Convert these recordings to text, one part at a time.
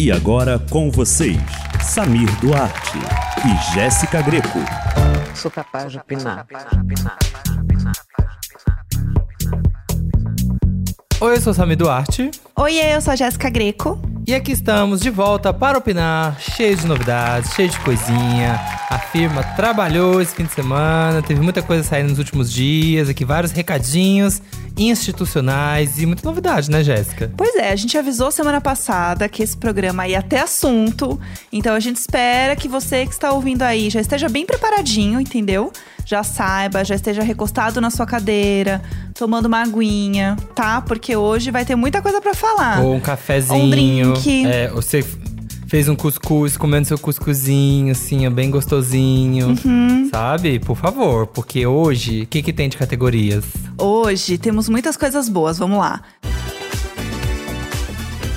E agora com vocês, Samir Duarte e Jéssica Greco. Sou capaz de opinar. Oi, eu sou Samir Duarte. Oi, eu sou a Jéssica Greco. E aqui estamos de volta para opinar, cheio de novidades, cheio de coisinha. A firma trabalhou esse fim de semana, teve muita coisa saindo nos últimos dias, aqui vários recadinhos institucionais e muita novidade, né, Jéssica? Pois é, a gente avisou semana passada que esse programa ia ter assunto, então a gente espera que você que está ouvindo aí já esteja bem preparadinho, entendeu? Já saiba, já esteja recostado na sua cadeira, tomando uma aguinha, tá? Porque hoje vai ter muita coisa pra falar. Ou um cafezinho. Ou um drink. É, você fez um cuscuz, comendo seu cuscuzinho, assim, ó, bem gostosinho. Uhum. Sabe? Por favor, porque hoje, o que tem de categorias? Hoje temos muitas coisas boas, vamos lá.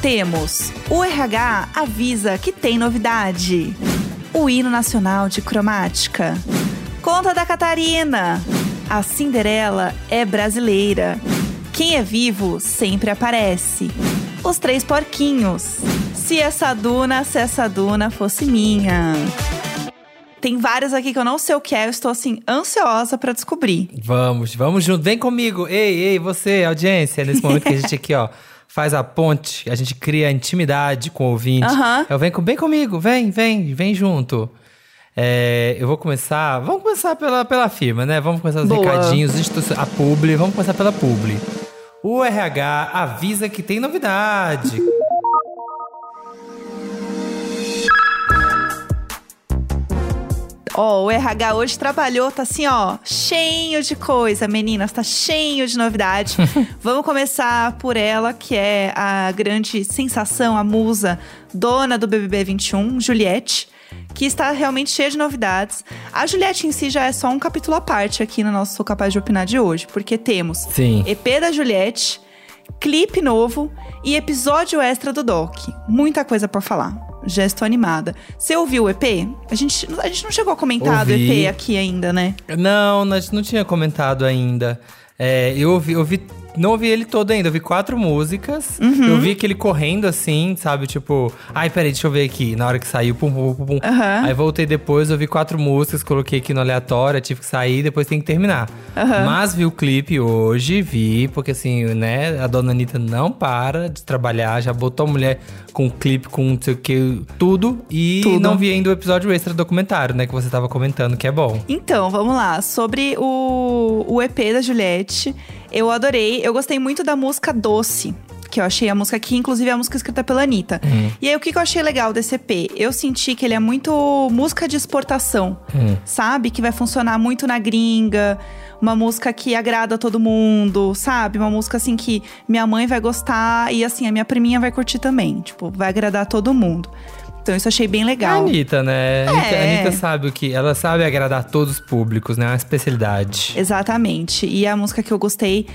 Temos o RH avisa que tem novidade. O hino nacional de Chromatica. Conta da Catarina. A Cinderela é brasileira. Quem é vivo sempre aparece. Os três porquinhos. Se essa Duna fosse minha. Tem várias aqui que eu não sei o que é. Eu estou, assim, ansiosa pra descobrir. Vamos junto. Vem comigo. Ei, você, audiência. Nesse momento que a gente aqui, ó, faz a ponte. A gente cria intimidade com o ouvinte. Uhum. Vem comigo. Vem junto. Eu vou começar. Vamos começar pela firma, né? Vamos começar os recadinhos, a publi. Vamos começar pela publi. O RH avisa que tem novidade. Ó, o RH hoje trabalhou, tá assim, ó, cheio de coisa, meninas, tá cheio de novidade. Vamos começar por ela, que é a grande sensação, a musa, dona do BBB21, Juliette, que está realmente cheia de novidades. A Juliette em si já é só um capítulo à parte aqui no nosso Sou Capaz de Opinar de hoje, porque temos Sim. EP da Juliette, clipe novo e episódio extra do Doc. Muita coisa pra falar. Já estou animada. Você ouviu o EP? A gente não chegou a comentar do EP aqui ainda, né? Não, a gente não tinha comentado ainda. Não ouvi ele todo ainda, eu vi 4 músicas. Uhum. Eu vi aquele correndo assim, sabe? Tipo, ai, peraí, deixa eu ver aqui. Na hora que saiu, pum. Uhum. Aí voltei depois, eu vi 4 músicas, coloquei aqui no aleatório, tive que sair, depois tem que terminar. Uhum. Mas vi o clipe hoje, porque assim, né? A dona Anitta não para de trabalhar, já botou a mulher com o clipe, com não sei o que, tudo. E não vi ainda o episódio extra documentário, né? Que você tava comentando, que é bom. Então, vamos lá. Sobre o EP da Juliette, eu adorei. Eu gostei muito da música Doce, que eu achei a música aqui, inclusive é a música escrita pela Anitta. E aí, o que eu achei legal desse EP? Eu senti que ele é muito música de exportação, sabe? Que vai funcionar muito na gringa, uma música que agrada a todo mundo, sabe? Uma música, assim, que minha mãe vai gostar e, assim, a minha priminha vai curtir também. Tipo, vai agradar a todo mundo. Então, isso eu achei bem legal. A Anitta, né? A Anitta sabe o que... Ela sabe agradar todos os públicos, né? É uma especialidade. Exatamente. E a música que eu gostei,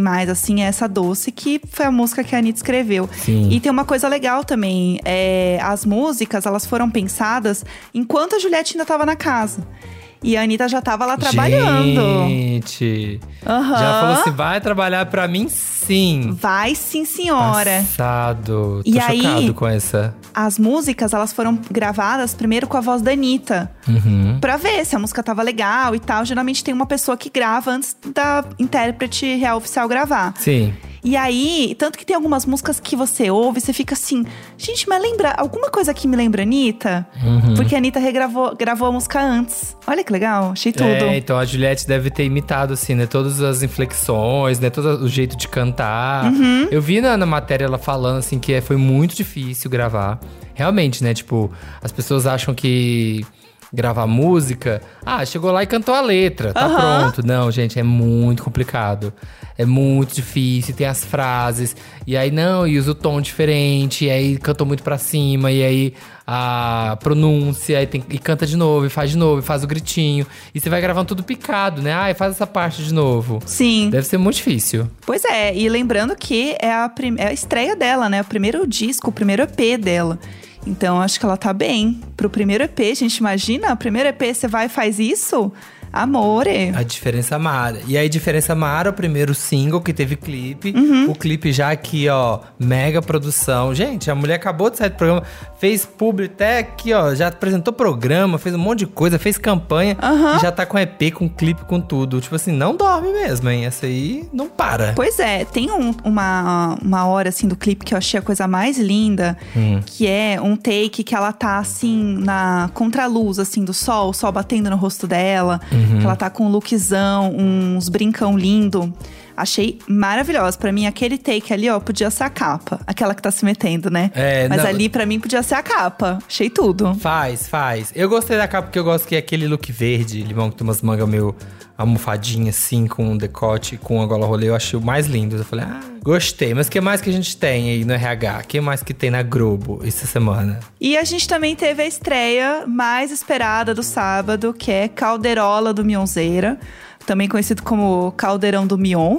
mais, assim, é essa Doce, que foi a música que a Anitta escreveu. Sim. E tem uma coisa legal também. As músicas, elas foram pensadas enquanto a Juliette ainda estava na casa. E a Anitta já tava lá trabalhando. Gente! Uhum. Já falou assim, vai trabalhar pra mim sim. Vai sim, senhora. Passado. Tô chocado com essa. As músicas, elas foram gravadas primeiro com a voz da Anitta. Uhum. Pra ver se a música tava legal e tal. Geralmente tem uma pessoa que grava antes da intérprete real oficial gravar. Sim. E aí, tanto que tem algumas músicas que você ouve, você fica assim, gente, mas lembra alguma coisa que me lembra a Anitta? Uhum. Porque a Anitta gravou a música antes. Olha que legal, achei tudo. Então a Juliette deve ter imitado, assim, né? Todas as inflexões, né? Todo o jeito de cantar. Uhum. Eu vi na matéria ela falando, assim, que foi muito difícil gravar. Realmente, né? Tipo, as pessoas acham que gravar música, chegou lá e cantou a letra, tá pronto. Não, gente, é muito complicado. É muito difícil, tem as frases. E aí, e usa o tom diferente. E aí, cantou muito pra cima. E aí, a pronúncia. E canta de novo, e faz de novo, e faz o gritinho. E você vai gravando tudo picado, né? E faz essa parte de novo. Sim. Deve ser muito difícil. Pois é, e lembrando que é a estreia dela, né? O primeiro disco, o primeiro EP dela. Então, acho que ela tá bem. Pro primeiro EP, gente, imagina. O primeiro EP, você vai e faz isso... Amore. A Diferença Mara. E aí, Diferença Mara, o primeiro single que teve clipe. Uhum. O clipe já aqui, ó, mega produção. Gente, a mulher acabou de sair do programa, fez publi até aqui, ó, já apresentou programa, fez um monte de coisa, fez campanha. Uhum. E já tá com EP, com clipe, com tudo. Tipo assim, não dorme mesmo, hein? Essa aí não para. Pois é, tem uma hora, assim, do clipe que eu achei a coisa mais linda. Que é um take que ela tá, assim, na contraluz, assim, do sol. O sol batendo no rosto dela. Uhum. Que ela tá com um lookzão, uns brincão lindo. Achei maravilhosa. Pra mim, aquele take ali, ó, podia ser a capa. Aquela que tá se metendo, né? É, mas não, ali, pra mim, podia ser a capa. Achei tudo. Faz. Eu gostei da capa porque eu gosto que é aquele look verde, limão, que tem umas mangas meio almofadinha, assim, com um decote, com a gola rolê. Eu achei o mais lindo. Eu falei, gostei. Mas o que mais que a gente tem aí no RH? O que mais que tem na Globo essa semana? E a gente também teve a estreia mais esperada do sábado, que é Calderola do Mionzeira. Também conhecido como Caldeirão do Mion.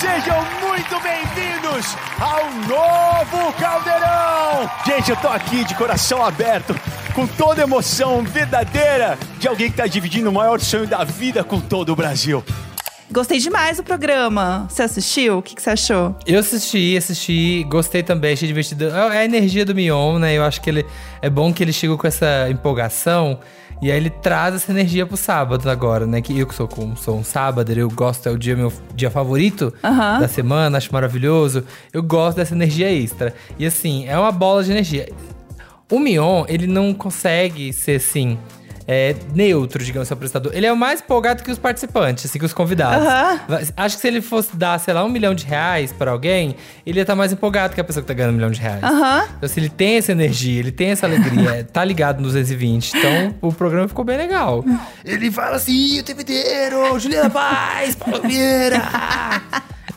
Sejam muito bem-vindos ao novo Caldeirão! Gente, eu tô aqui de coração aberto, com toda a emoção verdadeira de alguém que tá dividindo o maior sonho da vida com todo o Brasil. Gostei demais do programa. Você assistiu? O que você achou? Eu assisti. Gostei também, achei divertido. É a energia do Mion, né? Eu acho que ele é bom que ele chega com essa empolgação. E aí ele traz essa energia pro sábado agora, né? Que eu que sou um sábado, eu gosto, é o dia, meu dia favorito da semana, acho maravilhoso. Eu gosto dessa energia extra. E assim, é uma bola de energia. O Mion, ele não consegue ser assim, neutro, digamos, seu apresentador. Ele é o mais empolgado que os participantes, assim, que os convidados. Acho que se ele fosse dar, sei lá, R$1 milhão pra alguém, ele ia estar mais empolgado que a pessoa que tá ganhando R$1 milhão. Então, assim, ele tem essa energia, ele tem essa alegria, tá ligado nos 220. Então, o programa ficou bem legal. Ele fala assim, o tempo inteiro, Juliana Paz, Paulo Vieira.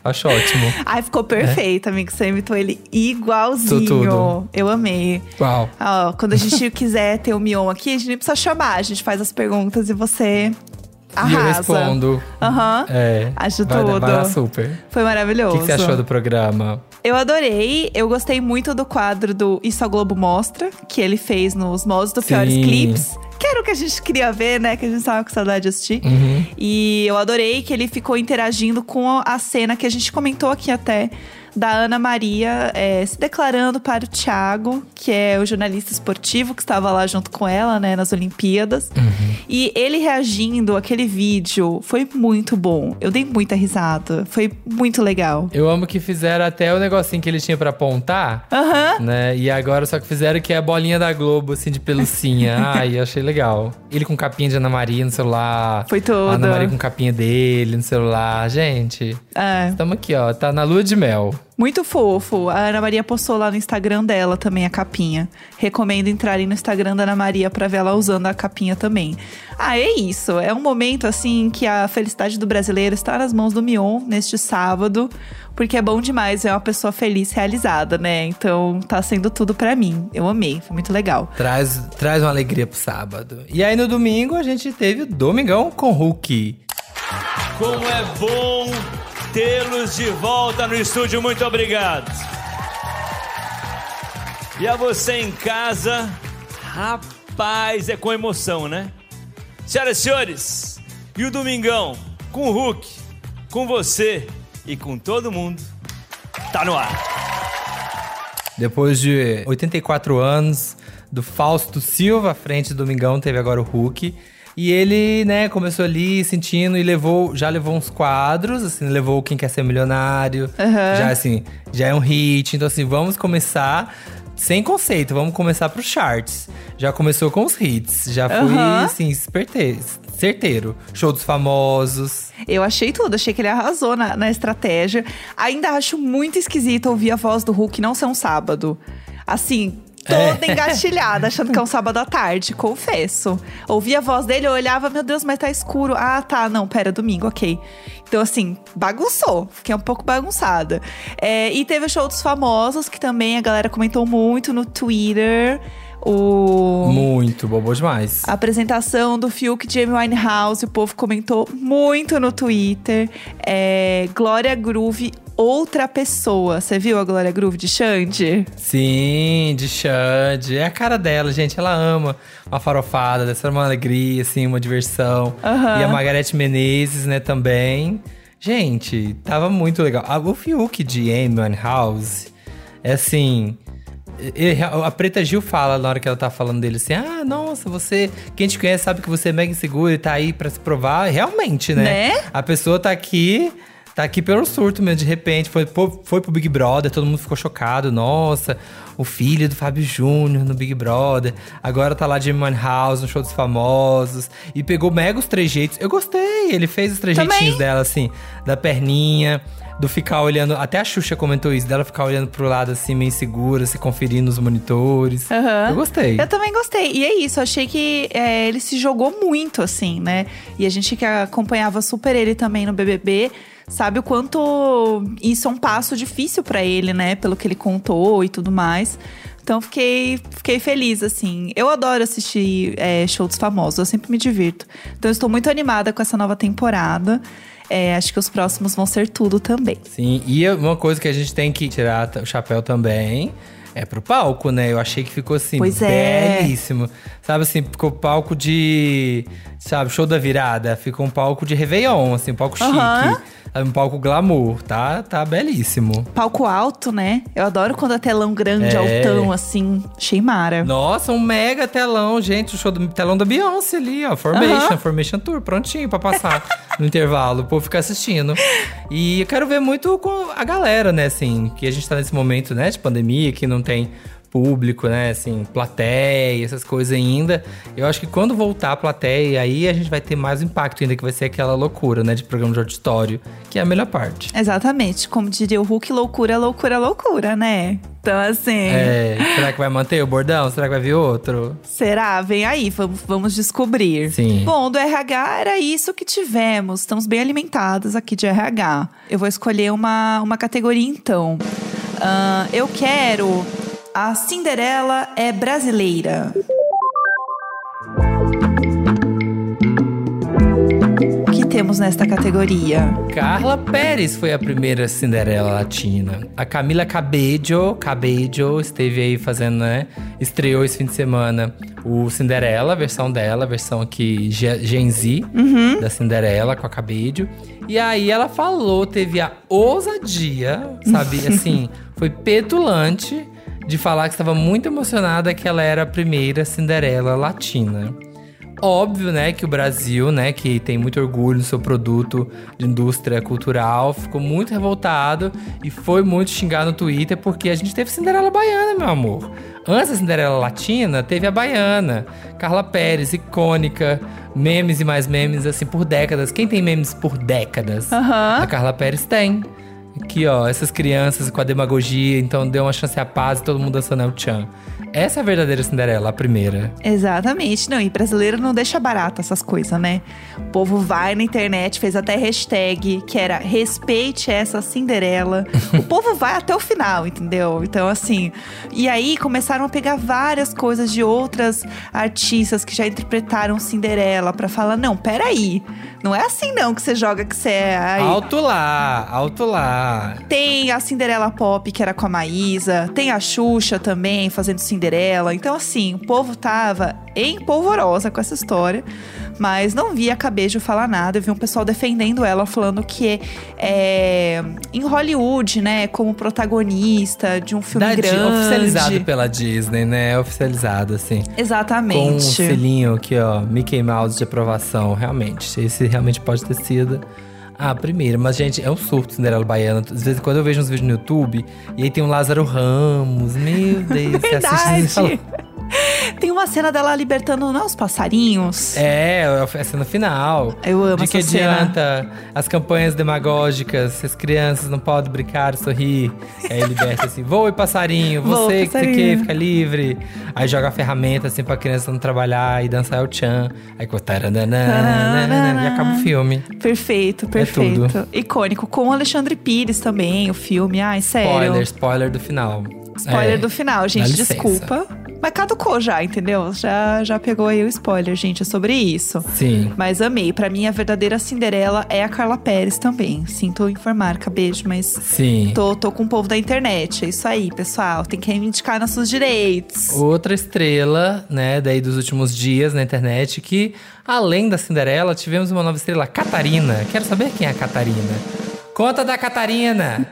Acho ótimo. Ai, ficou perfeito, amigo. Você imitou ele igualzinho. Tudo. Eu amei. Uau. Ó, quando a gente quiser ter o Mion aqui, a gente nem precisa chamar. A gente faz as perguntas e você arrasa. E eu respondo. Acho tudo. Vai dar super. Foi maravilhoso. O que você achou do programa? Eu adorei. Eu gostei muito do quadro do Isso a Globo Mostra, que ele fez nos moldes do Piores Clips. Que era o que a gente queria ver, né? Que a gente tava com saudade de assistir. Uhum. E eu adorei que ele ficou interagindo com a cena que a gente comentou aqui até, da Ana Maria se declarando para o Thiago, que é o jornalista esportivo que estava lá junto com ela, né, nas Olimpíadas. Uhum. E ele reagindo àquele vídeo foi muito bom. Eu dei muita risada. Foi muito legal. Eu amo que fizeram até o negocinho que ele tinha pra apontar, né? E agora só que fizeram que é a bolinha da Globo, assim, de pelucinha. Ai, achei legal. Ele com capinha de Ana Maria no celular. Foi tudo. A Ana Maria com capinha dele no celular. Gente, estamos aqui, ó. Tá na lua de mel. Muito fofo. A Ana Maria postou lá no Instagram dela também a capinha. Recomendo entrarem no Instagram da Ana Maria pra ver ela usando a capinha também. Ah, é isso. É um momento, assim, que a felicidade do brasileiro está nas mãos do Mion neste sábado. Porque é bom demais ver uma pessoa feliz, realizada, né? Então, tá sendo tudo pra mim. Eu amei, foi muito legal. Traz uma alegria pro sábado. E aí, no domingo, a gente teve o Domingão com o Hulk. Como é bom tê-los de volta no estúdio, muito obrigado. E a você em casa, rapaz, é com emoção, né? Senhoras e senhores, e o Domingão, com o Hulk, com você e com todo mundo, tá no ar. Depois de 84 anos do Fausto Silva à frente do Domingão, teve agora o Hulk. E ele, né, começou ali sentindo e já levou uns quadros, assim, levou Quem Quer Ser Milionário, já assim, já é um hit. Então assim, vamos começar sem conceito, vamos começar pros charts. Já começou com os hits, já fui, assim, certeiro. Show dos Famosos. Eu achei tudo, achei que ele arrasou na estratégia. Ainda acho muito esquisito ouvir a voz do Hulk não ser um sábado, assim… Toda engatilhada, achando que é um sábado à tarde, confesso. Ouvia a voz dele, eu olhava, meu Deus, mas tá escuro. Ah, tá, não, pera, domingo, ok. Então, assim, bagunçou. Fiquei um pouco bagunçada. E teve o Show dos Famosos, que também a galera comentou muito no Twitter. o... Muito, bobo demais. A apresentação do Fiuk de Amy Winehouse, o povo comentou muito no Twitter. Glória Groove, outra pessoa. Você viu a Glória Groove de Xande? Sim, de Xande. É a cara dela, gente. Ela ama uma farofada, dessa uma alegria, assim, uma diversão. Uhum. E a Margarete Menezes, né, também. Gente, tava muito legal. O Fiuk de Amy Winehouse é assim... A Preta Gil fala na hora que ela tá falando dele assim: ah, nossa, você... Quem te conhece sabe que você é mega insegura e tá aí pra se provar. Realmente, né? A pessoa tá aqui pelo surto mesmo, de repente. Foi pro Big Brother, todo mundo ficou chocado. Nossa, o filho do Fábio Júnior no Big Brother. Agora tá lá de Manhouse, no show dos famosos. E pegou mega os trejeitos. Eu gostei, ele fez os trejeitinhos também dela, assim. Da perninha... Do ficar olhando, até a Xuxa comentou isso, dela ficar olhando pro lado assim, meio segura, se conferindo os monitores. Uhum. Eu gostei. Eu também gostei. E é isso, achei que ele se jogou muito, assim, né? E a gente que acompanhava super ele também no BBB, sabe o quanto isso é um passo difícil pra ele, né? Pelo que ele contou e tudo mais. Então fiquei feliz, assim. Eu adoro assistir show dos famosos, eu sempre me divirto. Então eu estou muito animada com essa nova temporada. Acho que os próximos vão ser tudo também. Sim, e uma coisa que a gente tem que tirar o chapéu também é pro palco, né? Eu achei que ficou assim, belíssimo. Sabe assim, ficou palco de, sabe, show da virada. Ficou um palco de Réveillon, assim, um palco chique. Um palco glamour, tá belíssimo. Palco alto, né? Eu adoro quando é telão grande, altão, assim, achei mara. Nossa, um mega telão, gente. O show do telão da Beyoncé ali, ó. Formation Tour, prontinho pra passar no intervalo. O povo fica assistindo. E eu quero ver muito com a galera, né, assim. Que a gente tá nesse momento, né, de pandemia, que não tem público, né, assim, plateia, essas coisas ainda. Eu acho que quando voltar a plateia, aí a gente vai ter mais impacto ainda, que vai ser aquela loucura, né, de programa de auditório, que é a melhor parte. Exatamente, como diria o Hulk, loucura, loucura, loucura, né? Então, assim... será que vai manter o bordão? Será que vai vir outro? Será? Vem aí, vamos descobrir. Sim. Bom, do RH era isso que tivemos. Estamos bem alimentados aqui de RH. Eu vou escolher uma categoria, então. Eu quero... A Cinderela é brasileira. O que temos nesta categoria? Carla Perez foi a primeira Cinderela latina. A Camila Cabello esteve aí fazendo, né? Estreou esse fim de semana o Cinderela, a versão dela, a versão aqui Gen Z, da Cinderela com a Cabello. E aí ela falou, teve a ousadia, sabe? Assim, foi petulante. De falar que estava muito emocionada que ela era a primeira Cinderela latina. Óbvio, né, que o Brasil, né, que tem muito orgulho no seu produto de indústria cultural, ficou muito revoltado e foi muito xingado no Twitter porque a gente teve Cinderela Baiana, meu amor. Antes da Cinderela Latina, teve a Baiana. Carla Perez, icônica, memes e mais memes, assim, por décadas. Quem tem memes por décadas? A Carla Perez tem. Aqui, ó, essas crianças com a demagogia, então deu uma chance à paz e todo mundo dançando El Chan. Essa é a verdadeira Cinderela, a primeira. Exatamente. Não, e brasileiro não deixa barata essas coisas, né? O povo vai na internet, fez até hashtag, que era respeite essa Cinderela. O povo vai até o final, entendeu? Então, assim… E aí, começaram a pegar várias coisas de outras artistas que já interpretaram Cinderela pra falar, não, peraí, não é assim não que você joga que você é… Aí. Alto lá, alto lá. Tem a Cinderela Pop, que era com a Maísa. Tem a Xuxa também, fazendo Cinderela. Então, assim, o povo tava em polvorosa com essa história, mas não vi a Cabello falar nada. Eu vi um pessoal defendendo ela, falando que em Hollywood, né, como protagonista de um filme grande. Oficializado pela Disney, né? Oficializado, assim. Exatamente. Com um selinho aqui, ó, Mickey Mouse de aprovação, realmente. Esse realmente pode ter sido... Ah, primeiro, mas gente, é um surto Cinderela Baiana. Às vezes, quando eu vejo uns vídeos no YouTube, e aí tem um Lázaro Ramos, meu Deus, verdade. Você assiste. Tem uma cena dela libertando, não, os passarinhos. É a cena final. Eu amo essa cena. De que adianta as campanhas demagógicas, se as crianças não podem brincar, sorrir. Aí liberta assim, voe passarinho, você que fica livre. Aí joga a ferramenta assim pra criança não trabalhar e dançar o tchan. Aí e acaba o filme. Perfeito. É tudo. Icônico, com o Alexandre Pires também, o filme, ai, sério. Spoiler do final. Gente, desculpa. Mas caducou já, entendeu? Já pegou aí o spoiler, gente, é sobre isso. Sim. Mas amei. Pra mim, a verdadeira Cinderela é a Carla Pérez também. Sinto informar, Cabejo, mas… Sim. Tô com o povo da internet, é isso aí, pessoal. Tem que reivindicar nossos direitos. Outra estrela, né, daí dos últimos dias na internet, que além da Cinderela, tivemos uma nova estrela, Catarina. Quero saber quem é a Catarina. Conta da Catarina!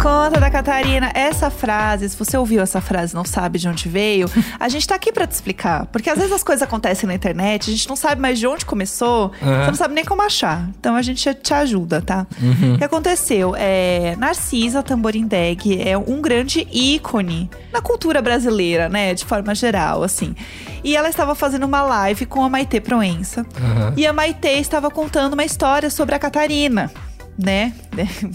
Conta da Catarina, essa frase, se você ouviu essa frase e não sabe de onde veio, a gente tá aqui pra te explicar. Porque às vezes as coisas acontecem na internet, a gente não sabe mais de onde começou, Você não sabe nem como achar. Então a gente te ajuda, tá? O que aconteceu? Narcisa Tamborindeg é um grande ícone na cultura brasileira, né? De forma geral, assim. E ela estava fazendo uma live com a Maitê Proença. E a Maitê estava contando uma história sobre a Catarina. Né?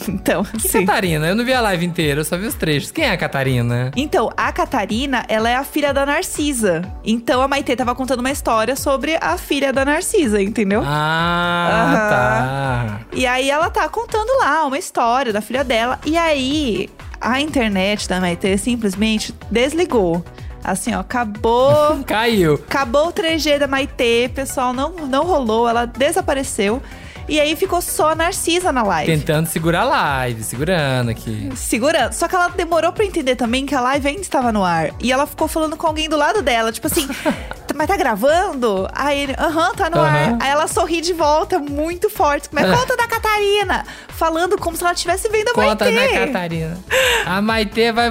Então, assim. Catarina? Eu não vi a live inteira, eu só vi os trechos. Quem é a Catarina? Então, a Catarina, ela é a filha da Narcisa. Então, a Maitê tava contando uma história sobre a filha da Narcisa, entendeu? Ah, tá. E aí, ela tá contando lá uma história da filha dela. E aí, a internet da Maitê simplesmente desligou. Assim, ó, acabou… Caiu. Acabou o 3G da Maitê, pessoal, não rolou, ela desapareceu. E aí, ficou só a Narcisa na live. Tentando segurar a live, segurando aqui. Segurando. Só que ela demorou pra entender também que a live ainda estava no ar. E ela ficou falando com alguém do lado dela, tipo assim… Mas tá gravando? Aí ele… tá no ar. Aí ela sorri de volta, muito forte. Mas conta da Catarina! Falando como se ela estivesse vendo a Maitê. Conta da Catarina. A Maitê vai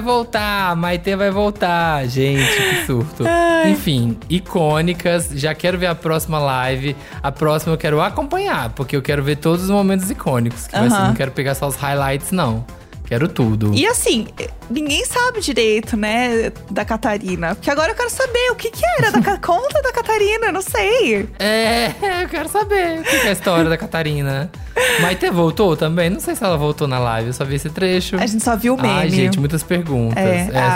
voltar, Gente, que surto. Ai. Enfim, icônicas. Já quero ver a próxima live. A próxima eu quero acompanhar, porque eu quero ver todos os momentos icônicos. Que vai ser, não quero pegar só os highlights, não. Quero tudo. E assim, ninguém sabe direito, né, da Catarina. Porque agora eu quero saber o que era da conta da Catarina, eu não sei. Eu quero saber o que é a história da Catarina. Maitê voltou também? Não sei se ela voltou na live, eu só vi esse trecho. A gente só viu o meme. Ai, gente, muitas perguntas.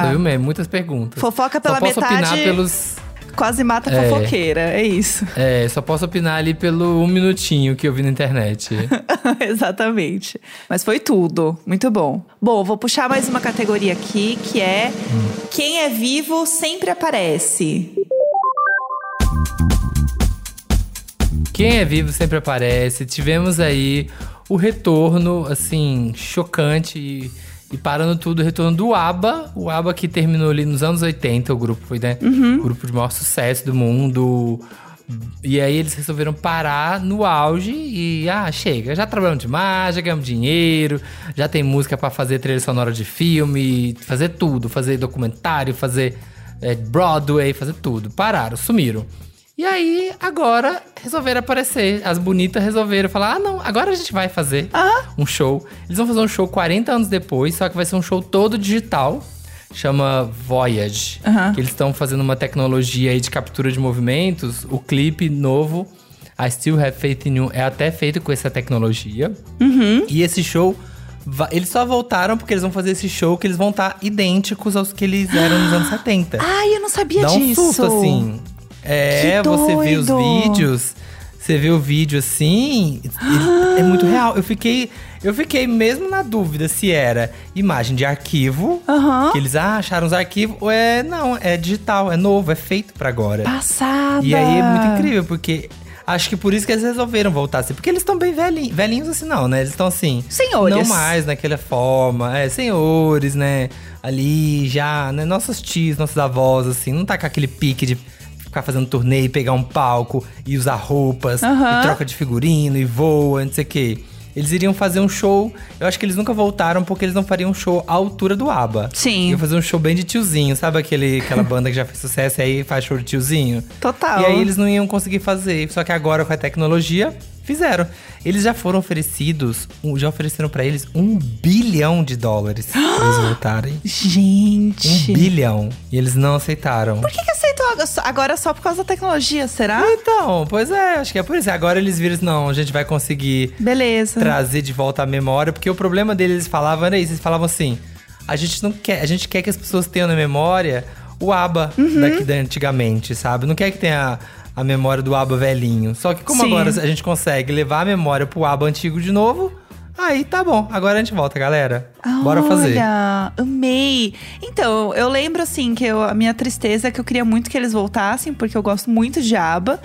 Só viu o meme, muitas perguntas. Fofoca pela metade… Só posso opinar pelos… Quase mata a fofoqueira, é isso. Só posso opinar ali pelo um minutinho que eu vi na internet. Exatamente. Mas foi tudo, muito bom. Bom, vou puxar mais uma categoria aqui, que é… Quem é vivo sempre aparece. Quem é vivo sempre aparece. Tivemos aí o retorno, assim, chocante e parando tudo, o retorno do ABBA. O ABBA que terminou ali nos anos 80, o grupo foi, né? O grupo de maior sucesso do mundo. E aí eles resolveram parar no auge e… chega, já trabalhamos demais, já ganhamos dinheiro, já tem música pra fazer trilha sonora de filme, fazer tudo. Fazer documentário, fazer Broadway, fazer tudo. Pararam, sumiram. E aí, agora, resolveram aparecer. As bonitas resolveram falar, não, agora a gente vai fazer um show. Eles vão fazer um show 40 anos depois, só que vai ser um show todo digital. Chama Voyage. Que eles estão fazendo uma tecnologia aí de captura de movimentos. O clipe novo, I Still Have Faith in You, é até feito com essa tecnologia. E esse show… Eles só voltaram porque eles vão fazer esse show que eles vão estar idênticos aos que eles eram nos anos 70. Ai, eu não sabia disso! Dá um susto, assim… Você vê os vídeos, você vê o vídeo assim, é muito real. Eu fiquei mesmo na dúvida se era imagem de arquivo, que eles acharam os arquivos, ou é digital, é novo, é feito pra agora. Passada! E aí é muito incrível, porque… Acho que por isso que eles resolveram voltar assim. Porque eles estão bem velhinhos. Velhinhos assim não, né? Eles estão assim… Senhores. Não mais naquela forma. Senhores, né? Ali já, né? Nossos tios, nossos avós, assim. Não tá com aquele pique de ficar fazendo turnê e pegar um palco e usar roupas. E troca de figurino e voa, não sei o quê. Eles iriam fazer um show… Eu acho que eles nunca voltaram porque eles não fariam um show à altura do ABBA. Sim. Iam fazer um show bem de tiozinho. Sabe aquela banda que já fez sucesso e aí faz show de tiozinho? Total. E aí eles não iam conseguir fazer. Só que agora com a tecnologia, fizeram. Eles já foram oferecidos… Já ofereceram pra eles $1 bilhão pra eles voltarem. Gente! $1 bilhão. E eles não aceitaram. Por que aceitou agora só por causa da tecnologia, será? Então, pois é. Acho que é por isso. Agora eles viram… Não, a gente vai conseguir… Beleza. Trazer de volta a memória. Porque o problema deles, eles falavam… Era isso. Eles falavam assim… A gente quer que as pessoas tenham na memória o ABBA daqui de antigamente, sabe? Não quer que tenha… A memória do ABBA velhinho. Só que como Sim. agora a gente consegue levar a memória pro ABBA antigo de novo… Aí tá bom, agora a gente volta, galera. Bora fazer. Olha, amei. Então, eu lembro assim, que a minha tristeza é que eu queria muito que eles voltassem, porque eu gosto muito de ABBA.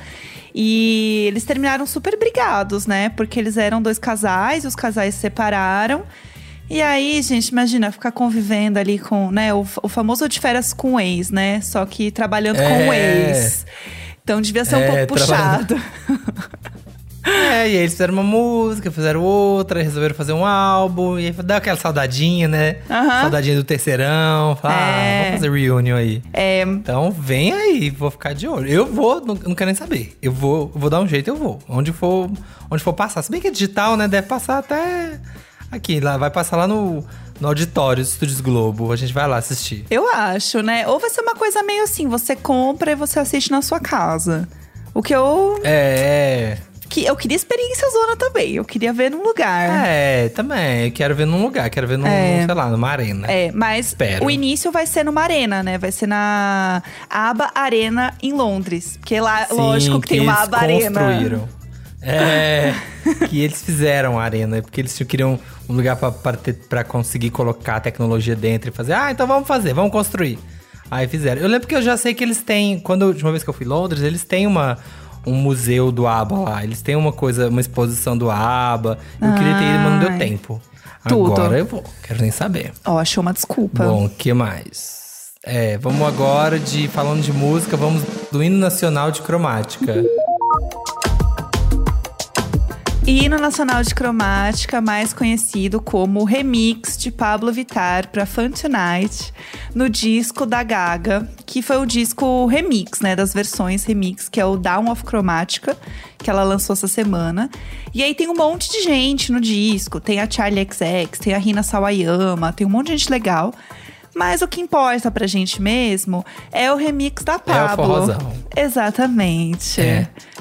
E eles terminaram super brigados, né? Porque eles eram dois casais, os casais se separaram. E aí, gente, imagina, ficar convivendo ali com, né, o famoso de férias com o ex, né? Só que trabalhando com o ex. Então devia ser um pouco puxado. E aí eles fizeram uma música, fizeram outra, resolveram fazer um álbum. E aí dá aquela saudadinha, né? Uhum. Saudadinha do terceirão. Fala, vamos fazer reunion aí. Então vem aí, vou ficar de olho. Eu vou, não quero nem saber. Eu vou dar um jeito, eu vou. Onde for passar. Se bem que é digital, né? Deve passar até aqui, lá, vai passar lá no auditório dos Estúdios Globo. A gente vai lá assistir. Eu acho, né? Ou vai ser uma coisa meio assim, você compra e você assiste na sua casa. O que eu... Que eu queria experiência zona também, eu queria ver num lugar. Também, eu quero ver num lugar, quero ver num, sei lá, numa arena. Mas espero. O início vai ser numa arena, né? Vai ser na ABBA Arena em Londres. Porque lá, sim, lógico que tem uma ABBA Arena. Que eles fizeram a arena, porque eles queriam um lugar pra conseguir colocar a tecnologia dentro e fazer. Então vamos construir. Aí fizeram. Eu lembro que eu já sei que eles têm, de uma vez que eu fui em Londres, eles têm um museu do ABBA lá. Eles têm uma exposição do ABBA. Eu queria ter ido, mas não deu tempo. Tudo. Agora eu vou. Quero nem saber. Achou uma desculpa. Bom, o que mais? Vamos agora falando de música, vamos do hino nacional de Chromatica. Hino nacional de Chromatica, mais conhecido como remix de Pabllo Vittar para Fun Tonight, no disco da Gaga, que foi o disco remix, né, das versões remix, que é o Dawn of Chromatica, que ela lançou essa semana. E aí tem um monte de gente no disco, tem a Charli XCX, tem a Rina Sawayama, tem um monte de gente legal. Mas o que importa pra gente mesmo é o remix da Pabllo. É o forrozão. Exatamente.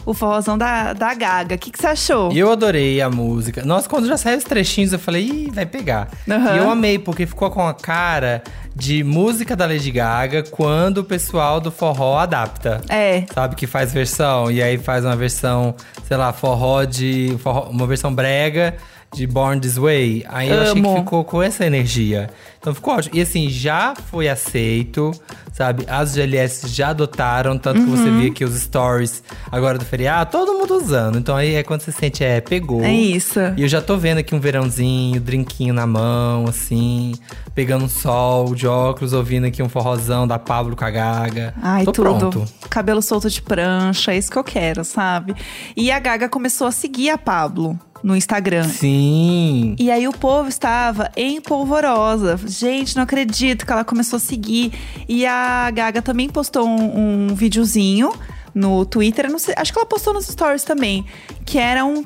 O forrozão da Gaga. O que você achou? Eu adorei a música. Nossa, quando já saiu os trechinhos, eu falei, vai pegar. Uhum. E eu amei, porque ficou com a cara de música da Lady Gaga quando o pessoal do forró adapta. Sabe, que faz versão. E aí faz uma versão, sei lá, forró, uma versão brega. De Born This Way. Aí eu achei que ficou com essa energia. Então ficou ótimo. E assim, já foi aceito, sabe? As GLS já adotaram. Tanto que você vê que os stories agora do feriado, todo mundo usando. Então aí é quando você sente, pegou. É isso. E eu já tô vendo aqui um verãozinho, drinquinho na mão, assim. Pegando um sol de óculos, ouvindo aqui um forrozão da Pabllo com a Gaga. Ai, tô tudo. Pronto. Cabelo solto de prancha, é isso que eu quero, sabe? E a Gaga começou a seguir a Pabllo no Instagram. Sim! E aí o povo estava em polvorosa. Gente, não acredito que ela começou a seguir. E a Gaga também postou um videozinho no Twitter. Não sei, acho que ela postou nos stories também. Que era um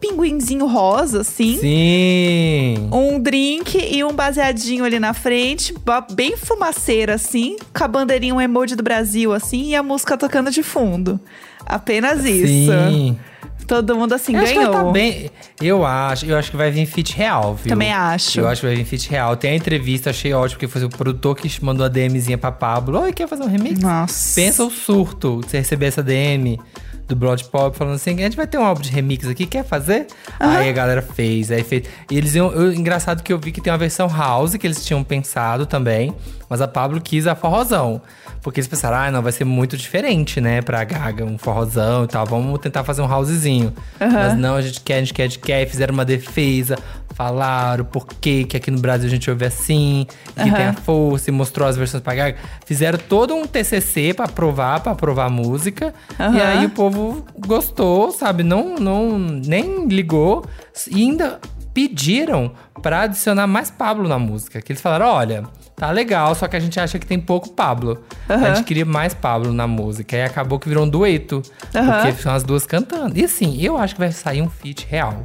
pinguinzinho rosa, assim. Sim! Um drink e um baseadinho ali na frente. Bem fumaceira, assim. Com a bandeirinha, um emoji do Brasil, assim. E a música tocando de fundo. Apenas isso. Sim! Todo mundo assim ganhou. Acho que vai tá bem. Eu acho que vai vir feat real, viu? Também acho. Eu acho que vai vir feat real. Tem a entrevista, achei ótimo, porque foi o produtor que mandou a DMzinha pra Pabllo. Oi, quer fazer um remix? Nossa. Pensa o surto de você receber essa DM do Blood Pop falando assim: a gente vai ter um álbum de remix aqui, quer fazer? Uhum. Aí a galera fez. E eles iam. Engraçado que eu vi que tem uma versão house que eles tinham pensado também, mas a Pabllo quis a forrozão. Porque eles pensaram, não, vai ser muito diferente, né? Pra Gaga, um forrozão e tal. Vamos tentar fazer um housezinho. Uhum. Mas não, a gente quer. E fizeram uma defesa. Falaram por quê que aqui no Brasil a gente ouve assim. Que tem a força. E mostrou as versões pra Gaga. Fizeram todo um TCC pra provar a música. E aí o povo gostou, sabe? Não, nem ligou. E ainda pediram pra adicionar mais Pabllo na música. Que eles falaram, olha... Tá legal, só que a gente acha que tem pouco Pabllo. A gente queria mais Pabllo na música. E acabou que virou um dueto. Porque são as duas cantando. E assim, eu acho que vai sair um feat real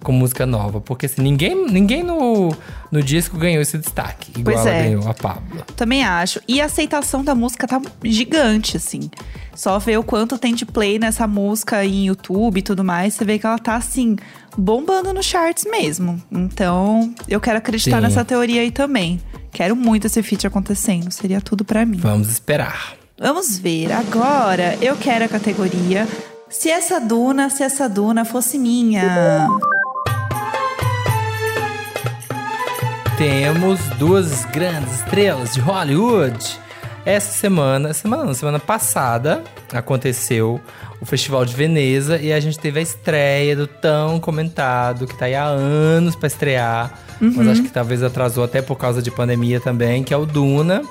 com música nova. Porque assim, ninguém no disco ganhou esse destaque. Igual ela ganhou a Pabllo. Também acho. E a aceitação da música tá gigante, assim. Só ver o quanto tem de play nessa música em YouTube e tudo mais. Você vê que ela tá, assim, bombando nos charts mesmo. Então, eu quero acreditar nessa teoria aí também. Quero muito esse feat acontecendo, seria tudo pra mim. Vamos esperar. Vamos ver. Agora, eu quero a categoria Se essa Duna fosse minha. temos duas grandes estrelas de Hollywood. Semana passada, aconteceu o Festival de Veneza e a gente teve a estreia do tão comentado, que tá aí há anos pra estrear, mas acho que talvez atrasou até por causa de pandemia também, que é o Duna,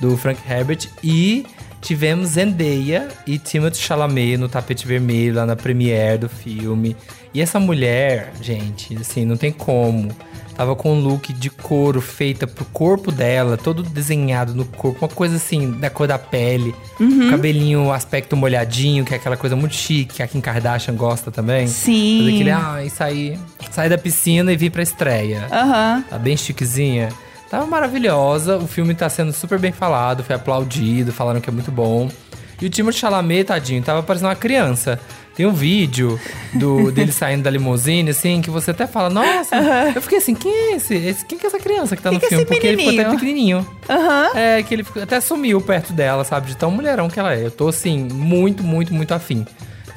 do Frank Herbert. E tivemos Zendaya e Timothy Chalamet no tapete vermelho, lá na premiere do filme. E essa mulher, gente, assim, não tem como... Tava com um look de couro feita pro corpo dela, todo desenhado no corpo. Uma coisa assim, da cor da pele. Cabelinho, aspecto molhadinho, que é aquela coisa muito chique, que a Kim Kardashian gosta também. Sim. Fazer aquele, saí da piscina e vim pra estreia. Tá bem chiquezinha. Tava maravilhosa, o filme tá sendo super bem falado, foi aplaudido, falaram que é muito bom. E o Timothy Chalamet, tadinho, tava parecendo uma criança. Tem um vídeo dele saindo da limusine, assim, que você até fala, nossa, eu fiquei assim, quem é esse? Quem que é essa criança que tá no filme? Porque ele ficou até pequenininho. É, que ele até sumiu perto dela, sabe? De tão mulherão que ela é. Eu tô, assim, muito, muito, muito afim.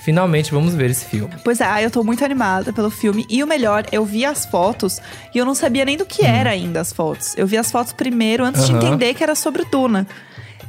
Finalmente, vamos ver esse filme. Pois é, eu tô muito animada pelo filme. E o melhor, eu vi as fotos e eu não sabia nem do que era ainda as fotos. Eu vi as fotos primeiro, antes de entender que era sobre Duna.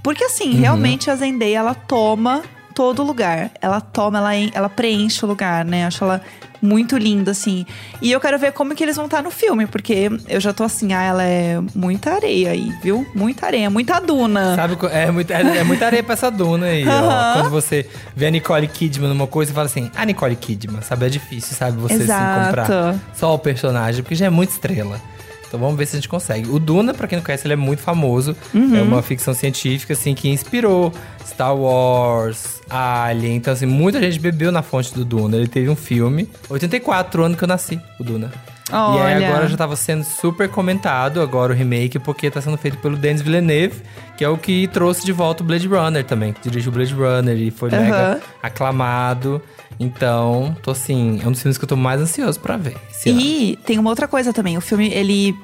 Porque assim, realmente a Zendaya, ela toma todo lugar. Ela preenche o lugar, né? Acho ela muito linda, assim. E eu quero ver como que eles vão estar no filme. Porque eu já tô assim, ela é muita areia aí, viu? Muita areia, muita duna. Sabe, é muita areia pra essa duna aí, ó. Quando você vê a Nicole Kidman numa coisa e fala assim, a Nicole Kidman, sabe? É difícil, sabe? Você se encontrar só o personagem, porque já é muito estrela. Então vamos ver se a gente consegue. O Duna, pra quem não conhece, ele é muito famoso. É uma ficção científica, assim, que inspirou Star Wars, Alien. Então, assim, muita gente bebeu na fonte do Duna. Ele teve um filme. 84 anos que eu nasci, o Duna. Oh, e aí agora já tava sendo super comentado, agora o remake, porque tá sendo feito pelo Denis Villeneuve, que é o que trouxe de volta o Blade Runner também. Que dirigiu o Blade Runner e foi mega aclamado. Então, tô assim, é um dos filmes que eu tô mais ansioso pra ver. E tem uma outra coisa também. O filme, ele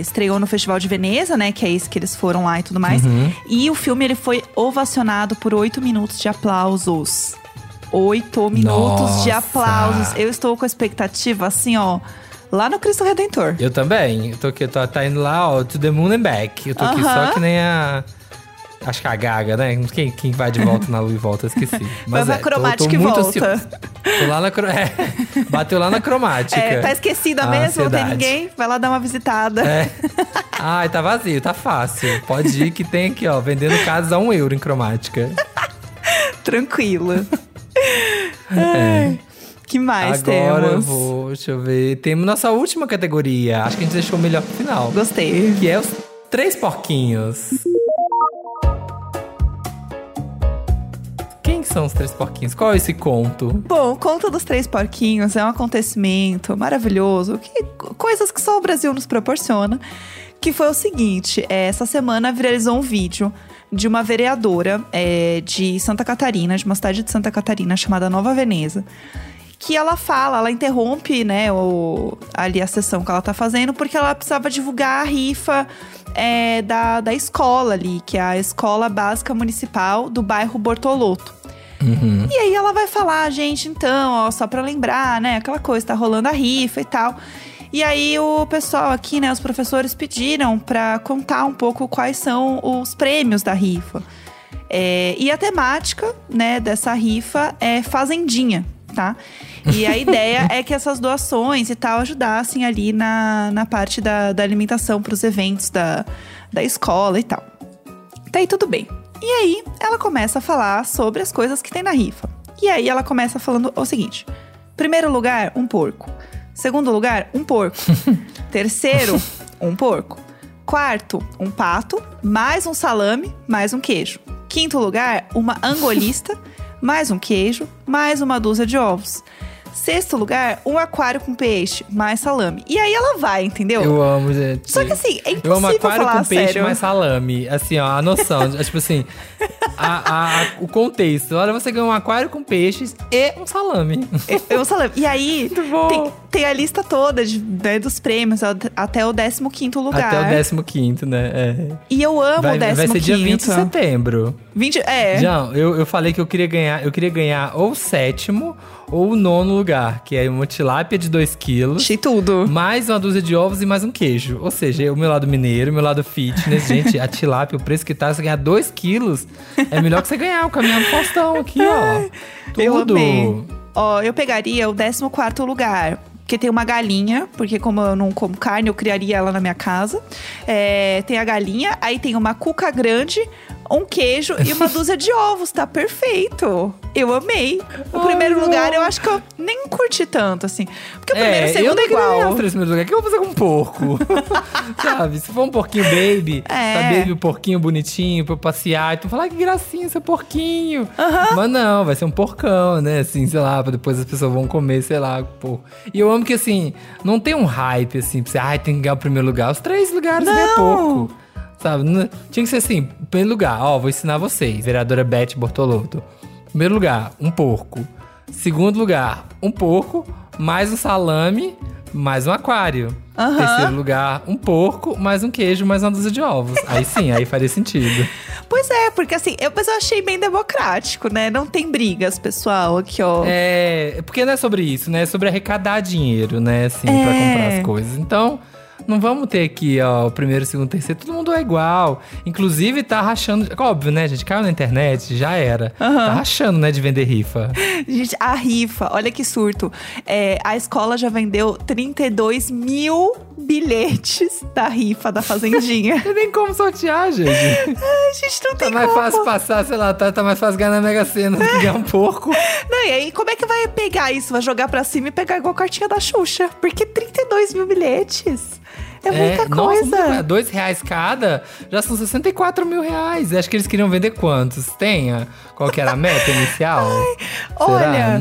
estreou no Festival de Veneza, né? Que é esse que eles foram lá e tudo mais. E o filme, ele foi ovacionado por 8 minutos de aplausos. 8 minutos de aplausos. Eu estou com a expectativa, assim, ó… Lá no Cristo Redentor. Eu também. Eu tô aqui, tá indo lá, ó, to the moon and back. Eu tô aqui só que nem a... Acho que a Gaga, né? Quem vai de volta na lua e volta, eu esqueci. Mas a Chromatica tô muito volta. Tô lá na bateu lá na Chromatica. É, tá esquecida mesmo, não tem ninguém. Vai lá dar uma visitada. É. Ai, tá vazio, tá fácil. Pode ir que tem aqui, ó, vendendo casas a €1 em Chromatica. Tranquilo. É. Que mais agora temos? Deixa eu ver. Temos nossa última categoria. Acho que a gente deixou o melhor pro final. Gostei. Que é os 3 porquinhos. Quem são os 3 porquinhos? Qual é esse conto? Bom, o conto dos 3 porquinhos é um acontecimento maravilhoso. Coisas que só o Brasil nos proporciona. Que foi o seguinte. Essa semana viralizou um vídeo de uma vereadora de Santa Catarina. De uma cidade de Santa Catarina chamada Nova Veneza. Que ela fala, ela interrompe, né, ali a sessão que ela tá fazendo, porque ela precisava divulgar a rifa da escola ali, que é a Escola Básica Municipal do bairro Bortolotto. E aí ela vai falar, gente, então, ó, só pra lembrar, né, aquela coisa, tá rolando a rifa e tal. E aí o pessoal aqui, né, os professores pediram pra contar um pouco quais são os prêmios da rifa. E a temática, né, dessa rifa é fazendinha, tá? E a ideia é que essas doações e tal ajudassem ali na parte da alimentação para os eventos da escola e tal. Tá aí, tudo bem. E aí, ela começa a falar sobre as coisas que tem na rifa. E aí, ela começa falando o seguinte. Primeiro lugar, um porco. Segundo lugar, um porco. Terceiro, um porco. Quarto, um pato. Mais um salame, mais um queijo. Quinto lugar, uma angolista. Mais um queijo, mais uma dúzia de ovos. Sexto lugar, um aquário com peixe, mais salame. E aí ela vai, entendeu? Eu amo, gente. Só que assim, é impossível falar sério. Eu amo aquário com peixe, mais salame. Assim, ó, a noção. Tipo assim, o contexto. Olha, você ganhou um aquário com peixes e um salame. E aí, tem a lista toda dos prêmios até o 15º lugar. Até o 15º, né? É. E eu amo o 15º. Vai ser dia 20 de setembro. Não, eu falei que eu queria ganhar ou o 7º ou o 9º lugar, que é uma tilápia de 2 kg. Achei tudo. Mais uma dúzia de ovos e mais um queijo. Ou seja, o meu lado mineiro, o meu lado fitness. Gente, a tilápia, o preço que tá, você ganhar 2 kg, é melhor que você ganhar o caminhão do Faustão aqui, ó. Tudo. Eu pegaria o 14º lugar. Porque tem uma galinha, porque como eu não como carne, eu criaria ela na minha casa. Tem a galinha, aí tem uma cuca grande, um queijo e uma dúzia de ovos, tá perfeito. Eu amei. O primeiro lugar, eu acho que eu nem curti tanto, assim. Porque o primeiro e o segundo é igual. O primeiro lugar, o que eu vou fazer com um porco? Sabe? Se for um porquinho baby, tá baby, o porquinho bonitinho pra eu passear. Então falar, que gracinha, seu porquinho. Uhum. Mas não, vai ser um porcão, né? Assim, sei lá, pra depois as pessoas vão comer, sei lá, porco. E eu amo que, assim, não tem um hype, assim, pra você, tem que ganhar o primeiro lugar. Os 3 lugares é porco. Sabe? Tinha que ser assim, primeiro lugar, vou ensinar vocês, vereadora Beth Bortolotto. Primeiro lugar, um porco. Segundo lugar, um porco, mais um salame, mais um aquário. Uhum. Terceiro lugar, um porco, mais um queijo, mais uma dúzia de ovos. Aí sim, aí faria sentido. Pois é, porque assim, mas eu achei bem democrático, né? Não tem brigas, pessoal, aqui, ó. Porque não é sobre isso, né? É sobre arrecadar dinheiro, né? Assim, pra comprar as coisas. Então, não vamos ter aqui, ó, o primeiro, o segundo, o terceiro. Todo mundo é igual. Inclusive, tá rachando... Óbvio, né, gente? Caiu na internet, já era. Uhum. Tá rachando, né, de vender rifa. Gente, a rifa, olha que surto. A escola já vendeu 32.000 bilhetes da rifa da Fazendinha. Não tem nem como sortear, gente. Ai, gente, não tem como. Tá mais fácil passar, sei lá, tá mais fácil ganhar na Mega Sena do que ganhar um porco. Não, e aí, como é que vai pegar isso? Vai jogar pra cima e pegar igual a cartinha da Xuxa. Porque 32.000 bilhetes... É muita coisa. Nossa, R$2 cada, já são R$64.000. Acho que eles queriam vender quantos? Qual que era a meta inicial? Olha,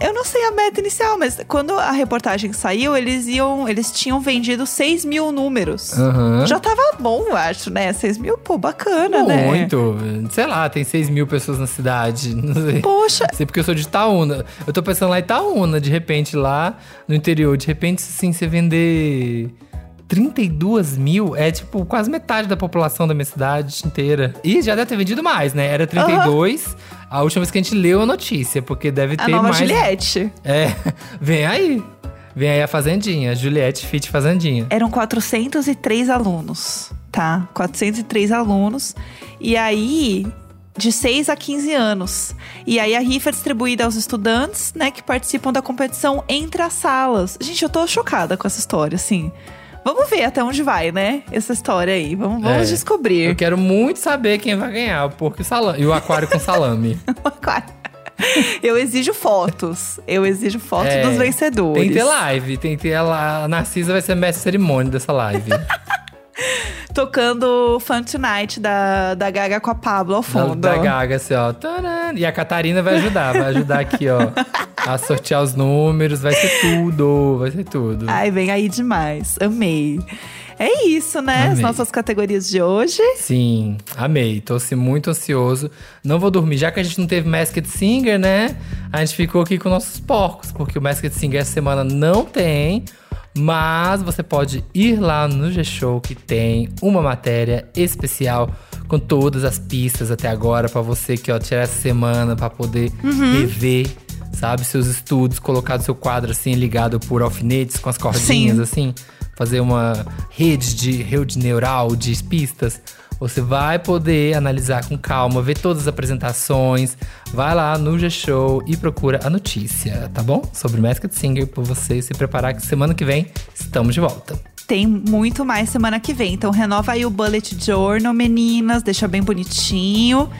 eu não sei a meta inicial, mas quando a reportagem saiu, eles tinham vendido 6.000 números. Uhum. Já tava bom, eu acho, né? 6.000, pô, bacana, né? Muito. Sei lá, tem 6.000 pessoas na cidade. Não sei. Poxa. Não sei porque eu sou de Itaúna. Eu tô pensando lá em Itaúna, de repente, lá no interior. De repente, sim, você vender... 32.000 é, tipo, quase metade da população da minha cidade inteira. E já deve ter vendido mais, né? Era 32, a última vez que a gente leu a notícia, porque deve ter mais... A nova Juliette. Vem aí. Vem aí a Fazendinha, Juliette Fit Fazendinha. Eram 403 alunos, tá? 403 alunos. E aí... de 6 a 15 anos. E aí, a rifa é distribuída aos estudantes, né, que participam da competição entre as salas. Gente, eu tô chocada com essa história, assim. Vamos ver até onde vai, né, essa história aí. Vamos descobrir. Eu quero muito saber quem vai ganhar, o porco e o aquário com salame. O aquário. Eu exijo fotos dos vencedores. Tem que ter live, a Narcisa vai ser mestre cerimônia dessa live. Tocando Fun Tonight da Gaga com a Pabllo ao fundo. Da Gaga, assim, ó. Tcharam. E a Catarina vai ajudar aqui, ó. A sortear os números, vai ser tudo. Ai, vem aí demais, amei. É isso, né? Amei. As nossas categorias de hoje. Sim, amei. Tô muito ansioso. Não vou dormir. Já que a gente não teve Masked Singer, né? A gente ficou aqui com nossos porcos. Porque o Masked Singer essa semana não tem. Mas você pode ir lá no G-Show, que tem uma matéria especial com todas as pistas até agora pra você que, ó, tirar essa semana pra poder rever, sabe, seus estudos, colocar no seu quadro assim, ligado por alfinetes com as cordinhas, sim, assim, fazer uma rede neural de pistas. Você vai poder analisar com calma, ver todas as apresentações. Vai lá no G-Show e procura a notícia, tá bom? Sobre Masked Singer, pra você se preparar que semana que vem estamos de volta. Tem muito mais semana que vem, então renova aí o Bullet Journal, meninas. Deixa bem bonitinho,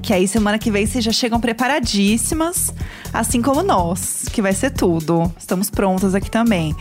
que aí semana que vem vocês já chegam preparadíssimas, assim como nós, que vai ser tudo. Estamos prontas aqui também.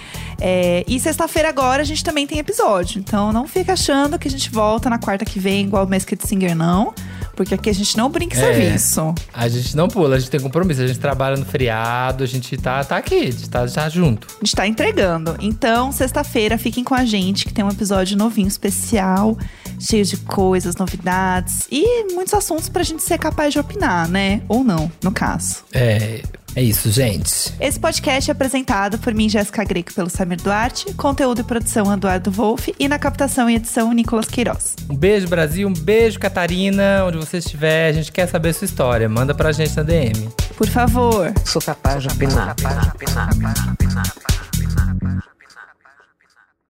E sexta-feira agora a gente também tem episódio, então não fica achando que a gente volta na quarta que vem igual o Masked Singer, não. Porque aqui a gente não brinca em serviço. A gente não pula, a gente tem compromisso. A gente trabalha no feriado, a gente tá aqui, a gente tá junto. A gente tá entregando. Então, sexta-feira, fiquem com a gente, que tem um episódio novinho, especial, cheio de coisas, novidades. E muitos assuntos pra gente ser capaz de opinar, né? Ou não, no caso. É isso, gente. Esse podcast é apresentado por mim, Jéssica Greco, pelo Samir Duarte. Conteúdo e produção, Eduardo Wolff. E na captação e edição, Nicolas Queiroz. Um beijo, Brasil. Um beijo, Catarina. Onde você estiver, a gente quer saber a sua história. Manda pra gente na DM. Por favor. Sou capaz de opinar.